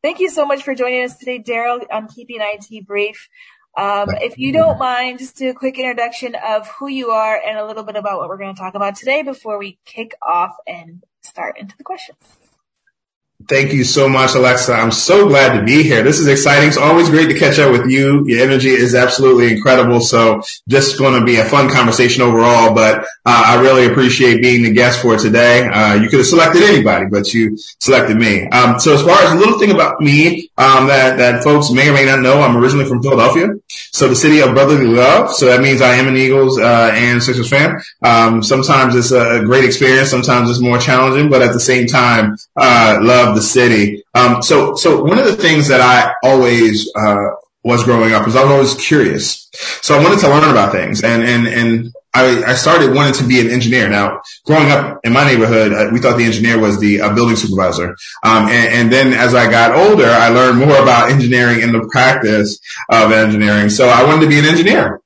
Thank you so much for joining us today, Daryl, on Keeping IT Brief. If you don't mind, just do a quick introduction of who you are and a little bit about what we're going to talk about today before we kick off and start into the questions. Thank you so much, Alexa. I'm so glad to be here. This is exciting. It's always great to catch up with you. Your energy is absolutely incredible. So just going to be a fun conversation overall, but I really appreciate being the guest for today. You could have selected anybody, but you selected me. So as far as a little thing about me that folks may or may not know, I'm originally from Philadelphia, so the city of brotherly love. So that means I am an Eagles and Sixers fan. Sometimes it's a great experience. Sometimes it's more challenging, but at the same time, love the city. So one of the things that I always was growing up is I was always curious. So I wanted to learn about things, and I started wanting to be an engineer. Now, growing up in my neighborhood, we thought the engineer was the building supervisor. And then as I got older, I learned more about engineering and the practice of engineering. So I wanted to be an engineer.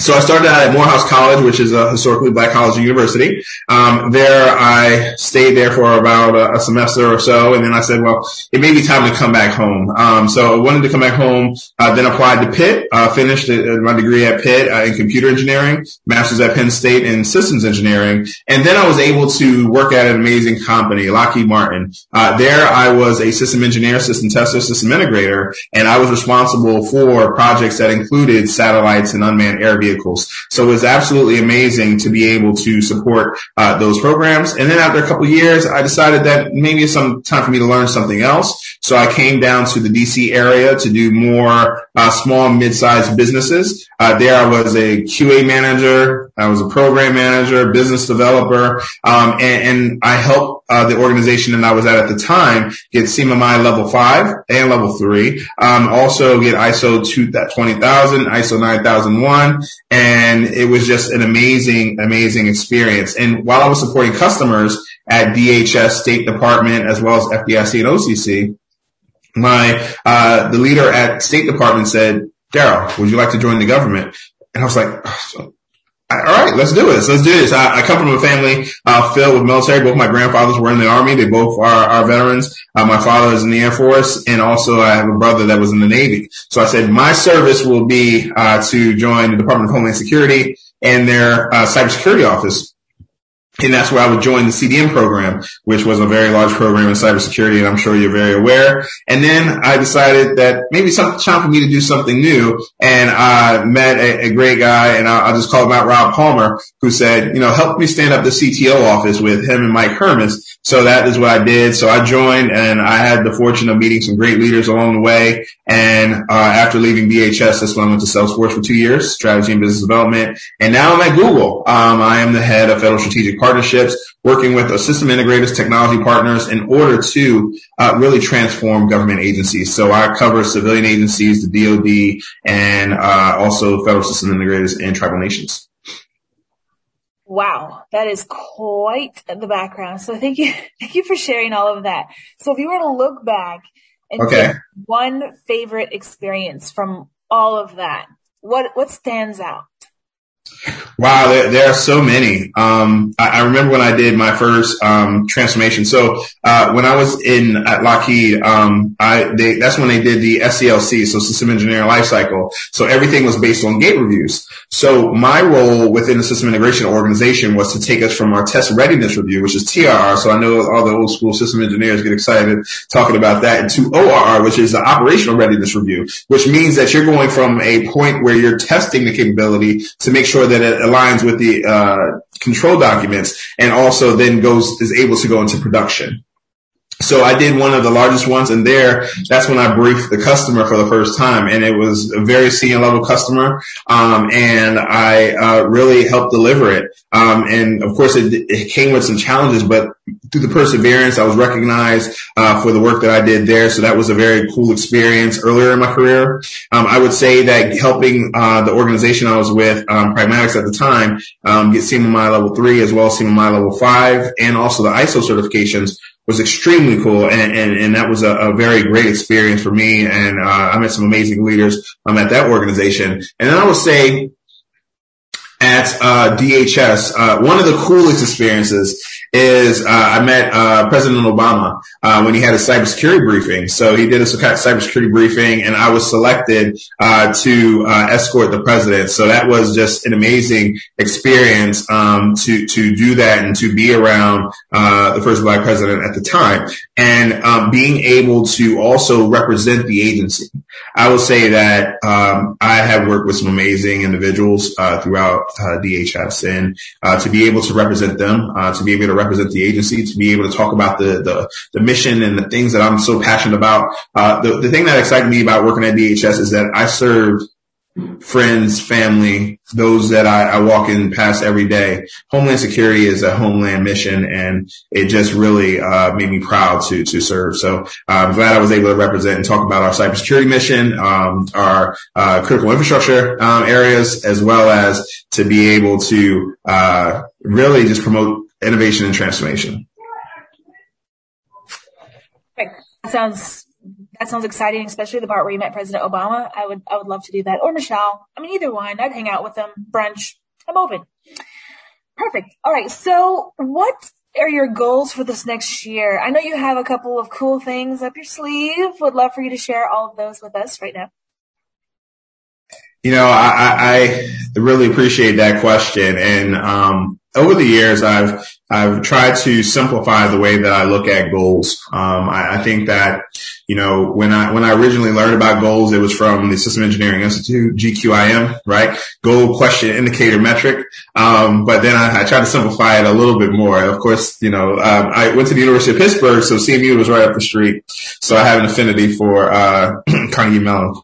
So I started out at Morehouse College, which is a historically black college and university. There, I stayed there for about a semester or so, and then I said, well, it may be time to come back home. So I wanted to come back home, then applied to Pitt, finished my degree at Pitt in computer engineering, master's at Penn State in systems engineering, and then I was able to work at an amazing company, Lockheed Martin. There, I was a system engineer, system tester, system integrator, and I was responsible for projects that included satellites and unmanned air vehicles. So it was absolutely amazing to be able to support those programs. And then after a couple of years, I decided that maybe it's some time for me to learn something else. So I came down to the DC area to do more small, mid-sized businesses. There I was a QA manager, I was a program manager, business developer, and I helped the organization that I was at the time get CMMI level 5 and level 3, also get ISO 20000, ISO 9001, and it was just an amazing, amazing experience. And while I was supporting customers at DHS, State Department, as well as FDIC and OCC, the leader at State Department said, Daryl, would you like to join the government? And I was like, all right, let's do this. I come from a family filled with military. Both my grandfathers were in the Army. They both are veterans. My father is in the Air Force, and also I have a brother that was in the Navy. So I said my service will be to join the Department of Homeland Security and their cybersecurity office. And that's where I would join the CDM program, which was a very large program in cybersecurity, and I'm sure you're very aware. And then I decided that maybe it's time for me to do something new, and I met a great guy, and I'll just call him out, Rob Palmer, who said, help me stand up the CTO office with him and Mike Hermes. So that is what I did. So I joined, and I had the fortune of meeting some great leaders along the way. And after leaving DHS, that's when I went to Salesforce for 2 years, strategy and business development. And now I'm at Google. I am the head of federal strategic partnerships, working with our system integrators, technology partners in order to really transform government agencies. So I cover civilian agencies, the DOD, and also federal system integrators and tribal nations. Wow, that is quite the background. So thank you for sharing all of that. So if you were to look back and pick one favorite experience from all of that, what stands out? Wow, there are so many. I remember when I did my first transformation. So when I was at Lockheed, that's when they did the SCLC, so System Engineering Lifecycle. So everything was based on gate reviews. So my role within the system integration organization was to take us from our test readiness review, which is TRR. So I know all the old school system engineers get excited talking about that, and to ORR, which is the operational readiness review, which means that you're going from a point where you're testing the capability to make sure that it aligns with the control documents, and also then is able to go into production. So I did one of the largest ones, and there, that's when I briefed the customer for the first time, and it was a very senior level customer, and I really helped deliver it. And of course, it came with some challenges, but through the perseverance, I was recognized for the work that I did there. So that was a very cool experience earlier in my career. I would say that helping the organization I was with, Pragmatics at the time, get CMMI level 3 as well as CMMI level 5, and also the ISO certifications, was extremely cool, and that was a very great experience for me, and I met some amazing leaders at that organization. And then I would say at DHS, one of the coolest experiences is I met President Obama when he had a cybersecurity briefing. So he did a cybersecurity briefing, and I was selected to escort the president. So that was just an amazing experience to do that and to be around the first Black president at the time, and being able to also represent the agency. I will say that I have worked with some amazing individuals throughout DHS, and to be able to represent them, to be able to represent the agency, to be able to talk about the mission and the things that I'm so passionate about. The thing that excited me about working at DHS is that I served friends, family, those that I walk in past every day. Homeland security is a homeland mission, and it just really made me proud to serve. So I'm glad I was able to represent and talk about our cybersecurity mission, our critical infrastructure areas, as well as to be able to really just promote innovation and transformation. Perfect. That sounds exciting, especially the part where you met President Obama. I would love to do that. Or Michelle. I mean, either one. I'd hang out with them, brunch. I'm open. Perfect. All right. So what are your goals for this next year? I know you have a couple of cool things up your sleeve. Would love for you to share all of those with us right now. You know, I really appreciate that question. And over the years, I've tried to simplify the way that I look at goals. I think that, you know, when I originally learned about goals, it was from the System Engineering Institute, GQIM, right? Goal, question, indicator, metric. But then I tried to simplify it a little bit more. Of course, you know, I went to the University of Pittsburgh, so CMU was right up the street. So I have an affinity for Carnegie Mellon.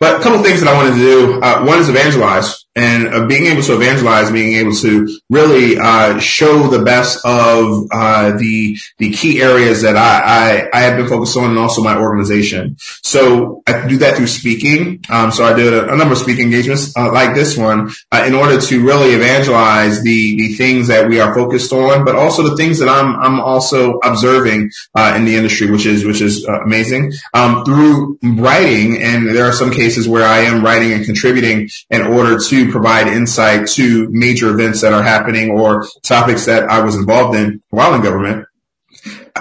But a couple of things that I wanted to do, one is evangelize, and being able to evangelize, being able to really show the best of the key areas that I have been focused on, and also my organization. So I do that through speaking. So I did a number of speaking engagements like this one in order to really evangelize the things that we are focused on, but also the things that I'm also observing in the industry, which is amazing. Through writing, and there are some cases where I am writing and contributing in order to provide insight to major events that are happening or topics that I was involved in while in government.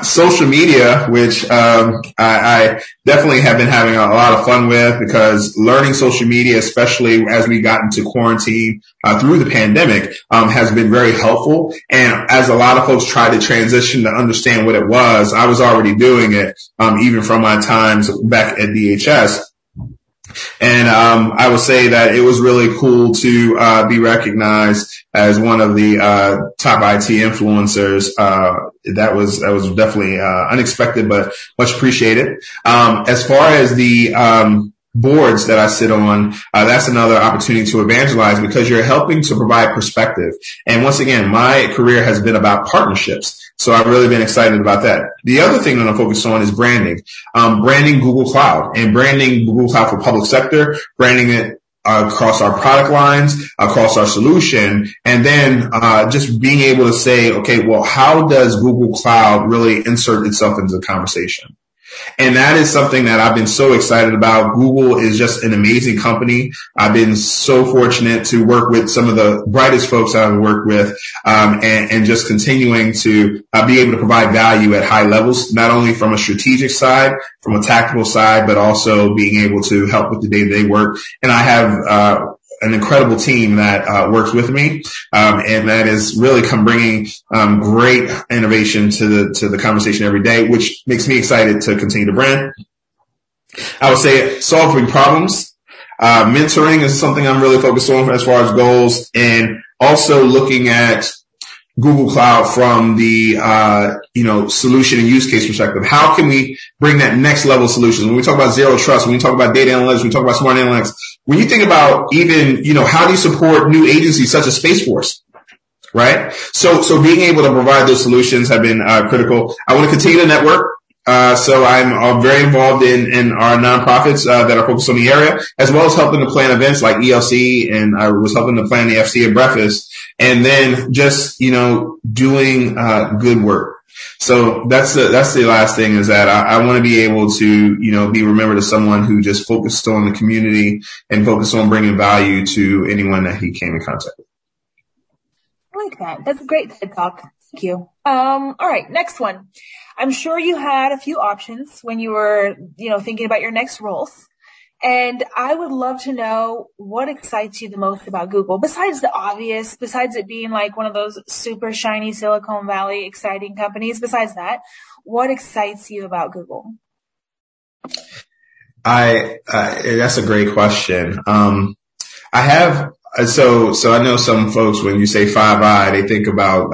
Social media, which I definitely have been having a lot of fun with, because learning social media, especially as we got into quarantine through the pandemic, has been very helpful. And as a lot of folks try to transition to understand what it was, I was already doing it even from my times back at DHS. And I would say that it was really cool to be recognized as one of the top IT influencers. That was definitely unexpected, but much appreciated. As far as the boards that I sit on, that's another opportunity to evangelize, because you're helping to provide perspective. And once again, my career has been about partnerships. So I've really been excited about that. The other thing that I'm focused on is branding. Branding Google Cloud, and branding Google Cloud for public sector, branding it across our product lines, across our solution, and then just being able to say, okay, well, how does Google Cloud really insert itself into the conversation? And that is something that I've been so excited about. Google is just an amazing company. I've been so fortunate to work with some of the brightest folks I've worked with, and just continuing to be able to provide value at high levels, not only from a strategic side, from a tactical side, but also being able to help with the day-to-day work. And I have an incredible team that works with me, and that is really bringing great innovation to the conversation every day, which makes me excited to continue to brand. I would say solving problems, mentoring is something I'm really focused on as far as goals, and also looking at Google Cloud from the, solution and use case perspective? How can we bring that next level of solutions? When we talk about zero trust, when we talk about data analytics, when we talk about smart analytics, when you think about even, how do you support new agencies such as Space Force? Right? So being able to provide those solutions have been, critical. I want to continue to network. So I'm very involved in our nonprofits, that are focused on the area, as well as helping to plan events like ELC, and I was helping to plan the FC at breakfast, and then just, doing, good work. So that's the last thing is that I want to be able to, be remembered as someone who just focused on the community and focused on bringing value to anyone that he came in contact with. I like that. That's a great TED Talk. Thank you. All right, next one. I'm sure you had a few options when you were, thinking about your next roles. And I would love to know what excites you the most about Google, besides the obvious, besides it being like one of those super shiny Silicon Valley exciting companies. Besides that, what excites you about Google? That's a great question. So I know some folks, when you say five eye, they think about,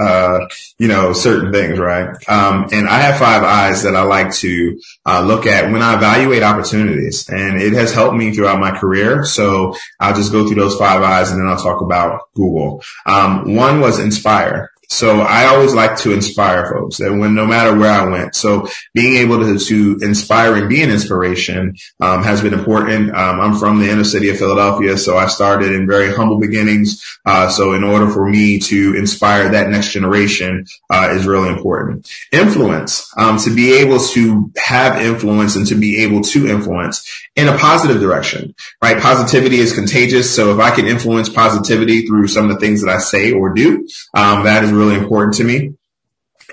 certain things, right? And I have five eyes that I like to, look at when I evaluate opportunities, and it has helped me throughout my career. So I'll just go through those five eyes and then I'll talk about Google. One was inspire. So I always like to inspire folks, and no matter where I went. So being able to inspire and be an inspiration, has been important. I'm from the inner city of Philadelphia, so I started in very humble beginnings. So in order for me to inspire that next generation, is really important. Influence, to be able to have influence and to be able to influence in a positive direction, right? Positivity is contagious. So if I can influence positivity through some of the things that I say or do, that is really important to me.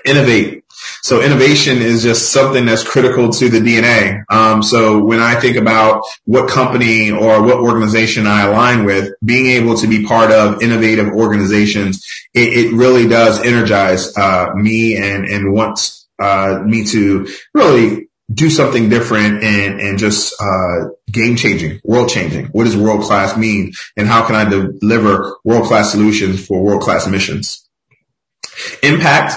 Innovate. So innovation is just something that's critical to the DNA. So when I think about what company or what organization I align with, being able to be part of innovative organizations, it really does energize me and wants me to really do something different and just game changing, world changing. What does world class mean, and how can I deliver world class solutions for world class missions? Impact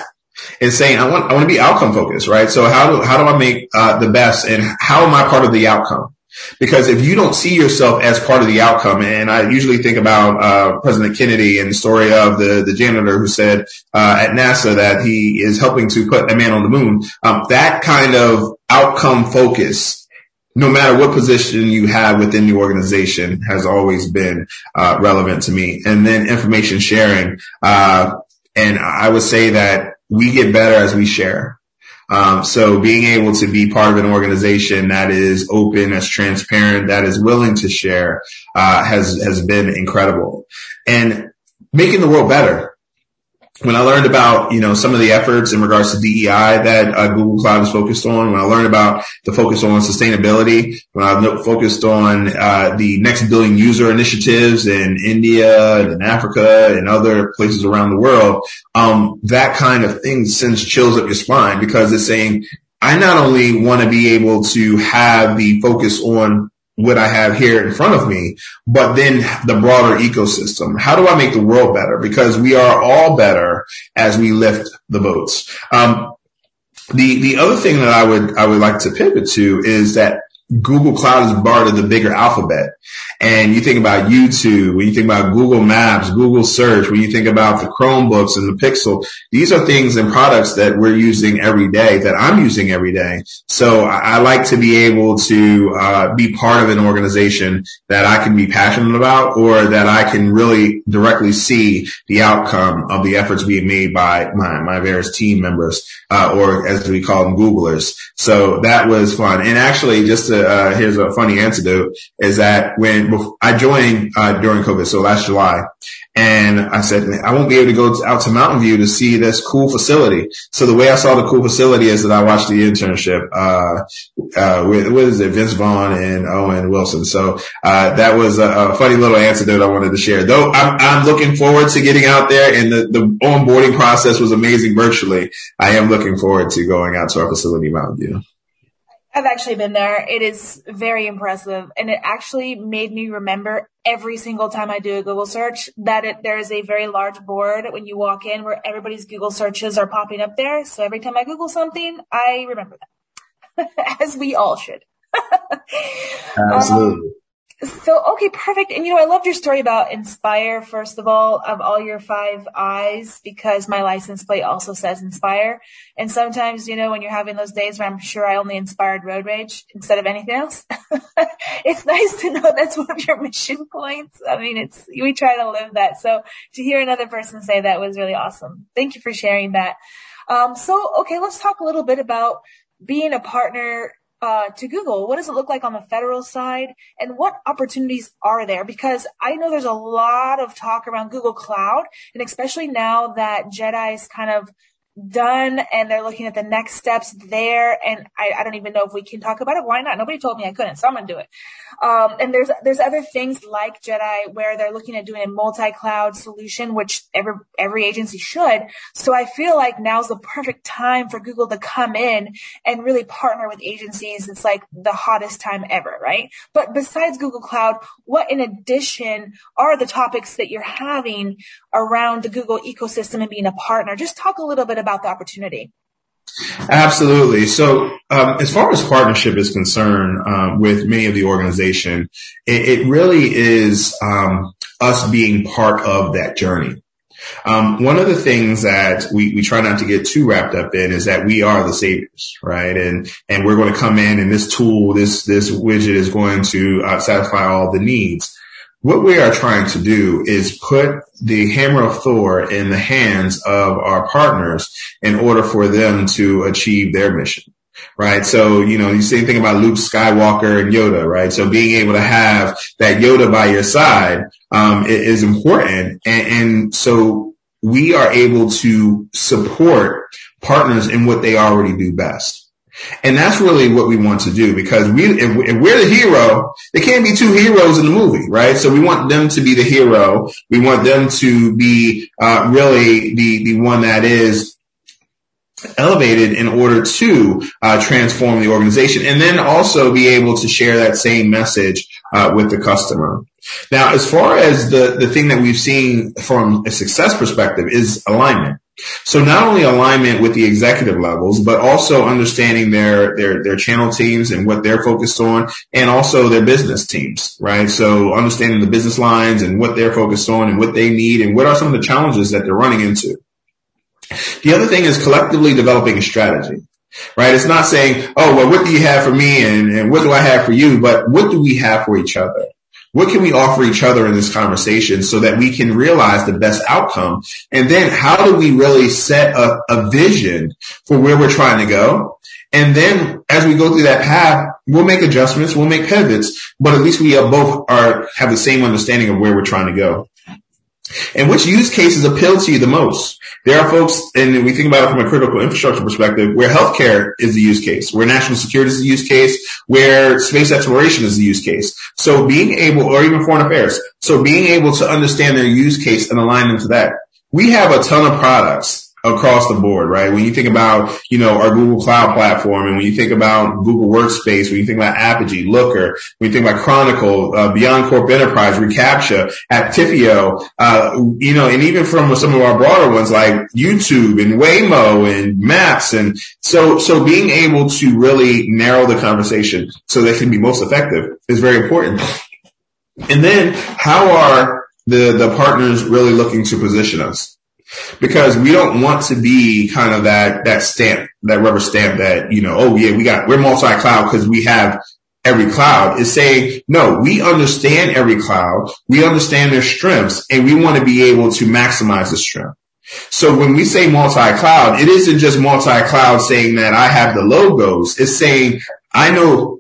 is saying I want to be outcome focused, right? So how do I make the best, and how am I part of the outcome? Because if you don't see yourself as part of the outcome, and I usually think about President Kennedy and the story of the janitor who said at NASA that he is helping to put a man on the moon. That kind of outcome focus, no matter what position you have within the organization, has always been relevant to me. And then information sharing. And I would say that we get better as we share. So being able to be part of an organization that is open, that's transparent, that is willing to share, has been incredible. And making the world better. When I learned about, some of the efforts in regards to DEI that Google Cloud is focused on, when I learned about the focus on sustainability, when I focused on the next billion user initiatives in India and in Africa and other places around the world, that kind of thing sends chills up your spine, because it's saying, I not only want to be able to have the focus on what I have here in front of me, but then the broader ecosystem. How do I make the world better? Because we are all better as we lift the boats. The other thing that I would like to pivot to is that Google Cloud is part of the bigger alphabet. And you think about YouTube, when you think about Google Maps, Google Search, when you think about the Chromebooks and the Pixel, these are things and products that we're using every day, that I'm using every day. So I like to be able to be part of an organization that I can be passionate about, or that I can really directly see the outcome of the efforts being made by my various team members, or as we call them, Googlers. So that was fun. And actually, just here's a funny anecdote, is that when I joined during COVID, so last July, and I said, I won't be able to go out to Mountain View to see this cool facility. So the way I saw the cool facility is that I watched the internship with, Vince Vaughn and Owen Wilson. So that was a funny little anecdote I wanted to share. Though I'm looking forward to getting out there, and the onboarding process was amazing virtually. I am looking forward to going out to our facility in Mountain View. I've actually been there. It is very impressive. And it actually made me remember every single time I do a Google search that there is a very large board when you walk in where everybody's Google searches are popping up there. So every time I Google something, I remember that, as we all should. Absolutely. So, okay, perfect. And, you know, I loved your story about Inspire, first of all, of all your five I's, because my license plate also says Inspire. And sometimes, you know, when you're having those days where I'm sure I only inspired road rage instead of anything else, it's nice to know that's one of your mission points. I mean, we try to live that. So to hear another person say that was really awesome. Thank you for sharing that. So, okay, let's talk a little bit about being a partner to Google. What does it look like on the federal side, and what opportunities are there? Because I know there's a lot of talk around Google Cloud, and especially now that JEDI is kind of done and they're looking at the next steps there. And I don't even know if we can talk about it. Why not? Nobody told me I couldn't, so I'm going to do it. And there's other things like JEDI where they're looking at doing a multi-cloud solution, which every agency should. So I feel like now's the perfect time for Google to come in and really partner with agencies. It's like the hottest time ever, right? But besides Google Cloud, what in addition are the topics that you're having around the Google ecosystem and being a partner? Just talk a little bit about the opportunity. Absolutely. So as far as partnership is concerned with many of the organization, it really is us being part of that journey. One of the things that we try not to get too wrapped up in is that we are the saviors, right? And we're going to come in and this tool, this widget is going to satisfy all the needs. What we are trying to do is put the hammer of Thor in the hands of our partners in order for them to achieve their mission, right? So, you know, you say anything about Luke Skywalker and Yoda, right? So being able to have that Yoda by your side is important. And so we are able to support partners in what they already do best. And that's really what we want to do, because if we're the hero, there can't be two heroes in the movie, right? So we want them to be the hero. We want them to be really the one that is elevated in order to transform the organization, and then also be able to share that same message with the customer. Now, as far as the thing that we've seen from a success perspective is alignment. So not only alignment with the executive levels, but also understanding their channel teams and what they're focused on, and also their business teams, right? So understanding the business lines and what they're focused on and what they need and what are some of the challenges that they're running into. The other thing is collectively developing a strategy, right? It's not saying, oh, well, what do you have for me and what do I have for you? But what do we have for each other? What can we offer each other in this conversation so that we can realize the best outcome? And then how do we really set up a vision for where we're trying to go? And then as we go through that path, we'll make adjustments, we'll make pivots, but at least we both have the same understanding of where we're trying to go. And which use cases appeal to you the most? There are folks, and we think about it from a critical infrastructure perspective, where healthcare is the use case, where national security is the use case, where space exploration is the use case. So being able, or even foreign affairs, so being able to understand their use case and align them to that. We have a ton of products across the board, right? When you think about, you know, our Google Cloud platform, and when you think about Google Workspace, when you think about Apigee, Looker, when you think about Chronicle, Beyond Corp Enterprise, reCAPTCHA, Actifio, you know, and even from some of our broader ones like YouTube and Waymo and Maps. And so being able to really narrow the conversation so that it can be most effective is very important. And then how are the partners really looking to position us? Because we don't want to be kind of that stamp, that rubber stamp that, you know, oh yeah, we're multi-cloud because we have every cloud. It's saying, no, we understand every cloud. We understand their strengths, and we want to be able to maximize the strength. So when we say multi-cloud, it isn't just multi-cloud saying that I have the logos. It's saying I know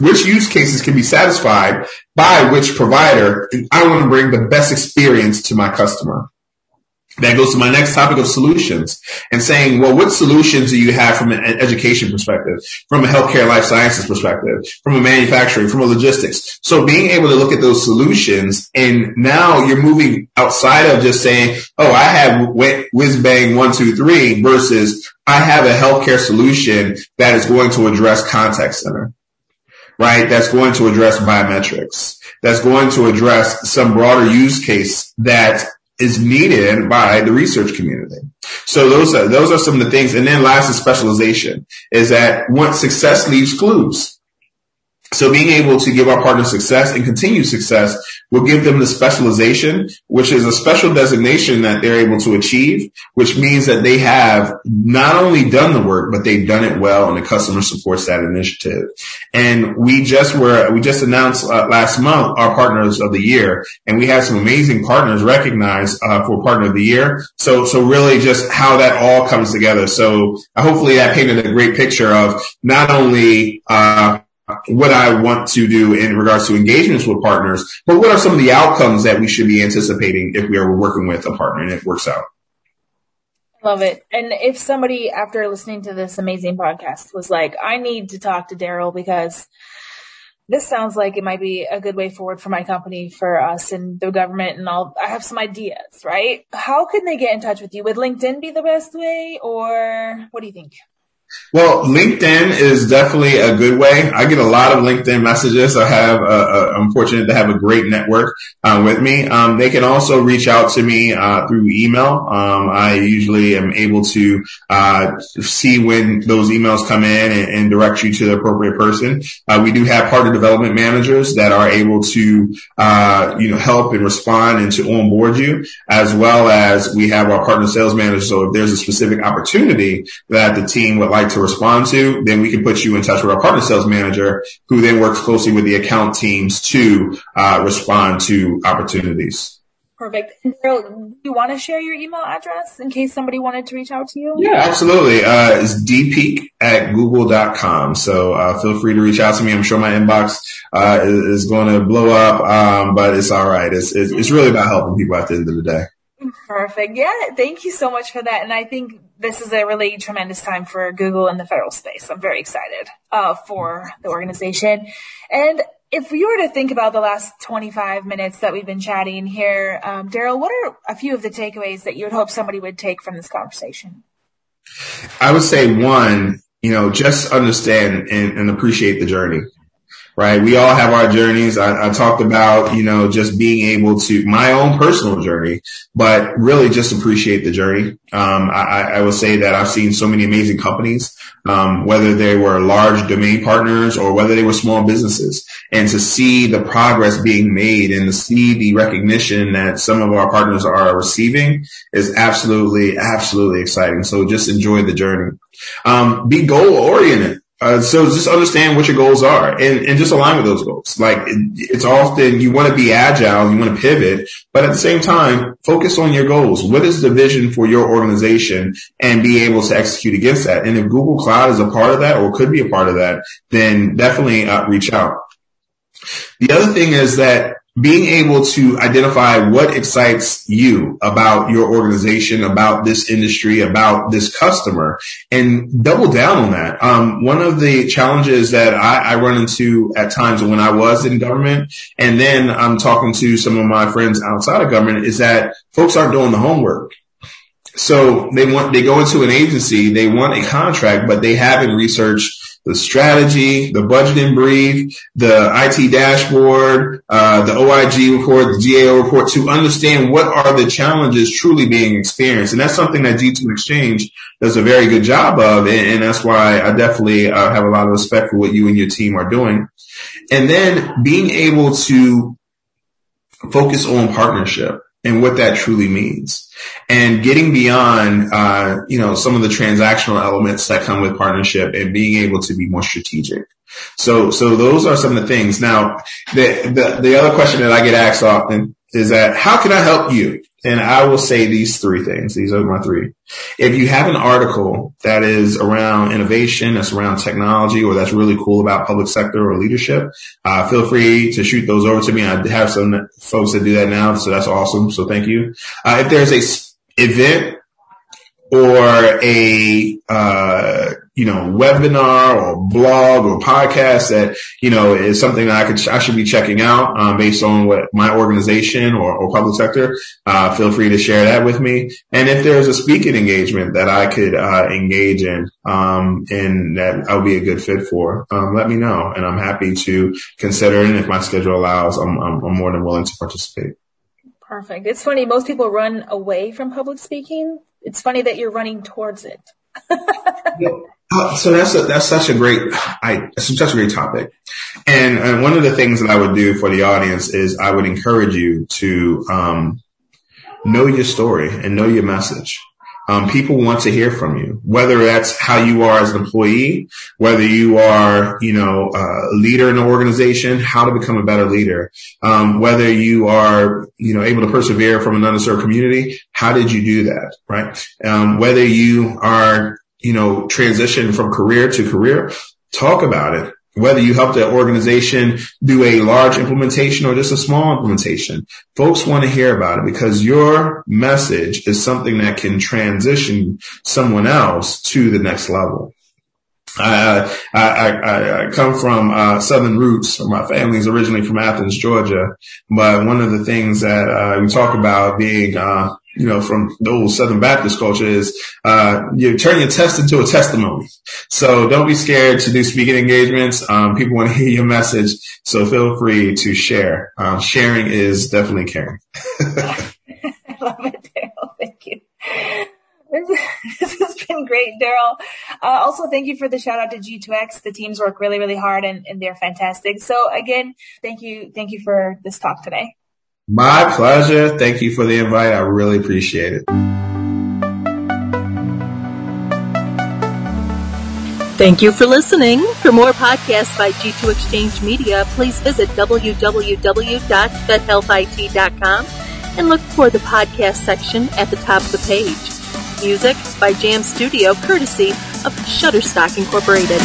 which use cases can be satisfied by which provider, and I want to bring the best experience to my customer. That goes to my next topic of solutions and saying, well, what solutions do you have from an education perspective, from a healthcare life sciences perspective, from a manufacturing, from a logistics? So being able to look at those solutions, and now you're moving outside of just saying, oh, I have whiz bang 1, 2, 3 versus I have a healthcare solution that is going to address contact center, right? That's going to address biometrics. That's going to address some broader use case that is needed by the research community. So those are some of the things. And then last is specialization, is that once success leaves clues. So being able to give our partners success and continued success will give them the specialization, which is a special designation that they're able to achieve, which means that they have not only done the work, but they've done it well, and the customer supports that initiative. And we just announced last month our partners of the year, and we had some amazing partners recognized for partner of the year. So really just how that all comes together. So hopefully that painted a great picture of not only what I want to do in regards to engagements with partners, but what are some of the outcomes that we should be anticipating if we are working with a partner and it works out? Love it. And if somebody, after listening to this amazing podcast, was like, I need to talk to Daryl because this sounds like it might be a good way forward for my company, for us and the government, and I have some ideas, right? How can they get in touch with you? Would LinkedIn be the best way, or what do you think? Well, LinkedIn is definitely a good way. I get a lot of LinkedIn messages. I'm fortunate to have a great network with me. They can also reach out to me through email. I usually am able to see when those emails come in and direct you to the appropriate person. We do have partner development managers that are able to help and respond and to onboard you, as well as we have our partner sales managers. So if there's a specific opportunity that the team would like to respond to, then we can put you in touch with our partner sales manager, who then works closely with the account teams to respond to opportunities. Perfect. Daryl, do you want to share your email address in case somebody wanted to reach out to you? Yeah, absolutely. It's dpeak@google.com. So feel free to reach out to me. I'm sure my inbox is going to blow up, but it's all right. It's really about helping people at the end of the day. Perfect. Yeah, thank you so much for that. And I think this is a really tremendous time for Google in the federal space. I'm very excited for the organization. And if you were to think about the last 25 minutes that we've been chatting here, Daryl, what are a few of the takeaways that you would hope somebody would take from this conversation? I would say, one, just understand and appreciate the journey. Right. We all have our journeys. I talked about, just being able to my own personal journey, but really just appreciate the journey. I will say that I've seen so many amazing companies, whether they were large domain partners or whether they were small businesses, and to see the progress being made and to see the recognition that some of our partners are receiving is absolutely, absolutely exciting. So just enjoy the journey. Be goal oriented. So just understand what your goals are and just align with those goals. Like it's often you want to be agile, you want to pivot, but at the same time, focus on your goals. What is the vision for your organization and be able to execute against that? And if Google Cloud is a part of that or could be a part of that, then definitely reach out. The other thing is that being able to identify what excites you about your organization, about this industry, about this customer, and double down on that. One of the challenges that I run into at times when I was in government, and then I'm talking to some of my friends outside of government, is that folks aren't doing the homework. So they go into an agency, they want a contract, but they haven't researched the strategy, the budget and brief, the IT dashboard, the OIG report, the GAO report, to understand what are the challenges truly being experienced. And that's something that G2 Exchange does a very good job of. And that's why I definitely have a lot of respect for what you and your team are doing. And then being able to focus on partnership and what that truly means, and getting beyond, some of the transactional elements that come with partnership and being able to be more strategic. So those are some of the things. Now, the other question that I get asked often is that, how can I help you? And I will say these three things. These are my three. If you have an article that is around innovation, that's around technology, or that's really cool about public sector or leadership, feel free to shoot those over to me. I have some folks that do that now, so that's awesome. So thank you. If there's event or a, webinar or blog or podcast that, is something that I should be checking out, based on what my organization or public sector, feel free to share that with me. And if there's a speaking engagement that I could, engage in, and that I would be a good fit for, let me know. And I'm happy to consider it. And if my schedule allows, I'm more than willing to participate. Perfect. It's funny. Most people run away from public speaking. It's funny that you're running towards it. So that's such a great topic. And one of the things that I would do for the audience is I would encourage you to, know your story and know your message. People want to hear from you, whether that's how you are as an employee, whether you are, a leader in an organization, how to become a better leader, whether you are, able to persevere from an underserved community, how did you do that, right? Whether you are, transition from career to career, talk about it. Whether you help the organization do a large implementation or just a small implementation, folks want to hear about it because your message is something that can transition someone else to the next level. I come from Southern roots. My family's originally from Athens, Georgia, but one of the things that we talk about being from the old Southern Baptist culture is you turn your test into a testimony. So don't be scared to do speaking engagements. People want to hear your message, so feel free to share. Sharing is definitely caring. I love it, Daryl. Thank you. This has been great, Daryl. Also, thank you for the shout out to G2X. The teams work really, really hard, and they're fantastic. So again, thank you for this talk today. My pleasure. Thank you for the invite. I really appreciate it. Thank you for listening. For more podcasts by G2 Exchange Media, please visit www.fedhealthit.com and look for the podcast section at the top of the page. Music by Jam Studio, courtesy of Shutterstock Incorporated.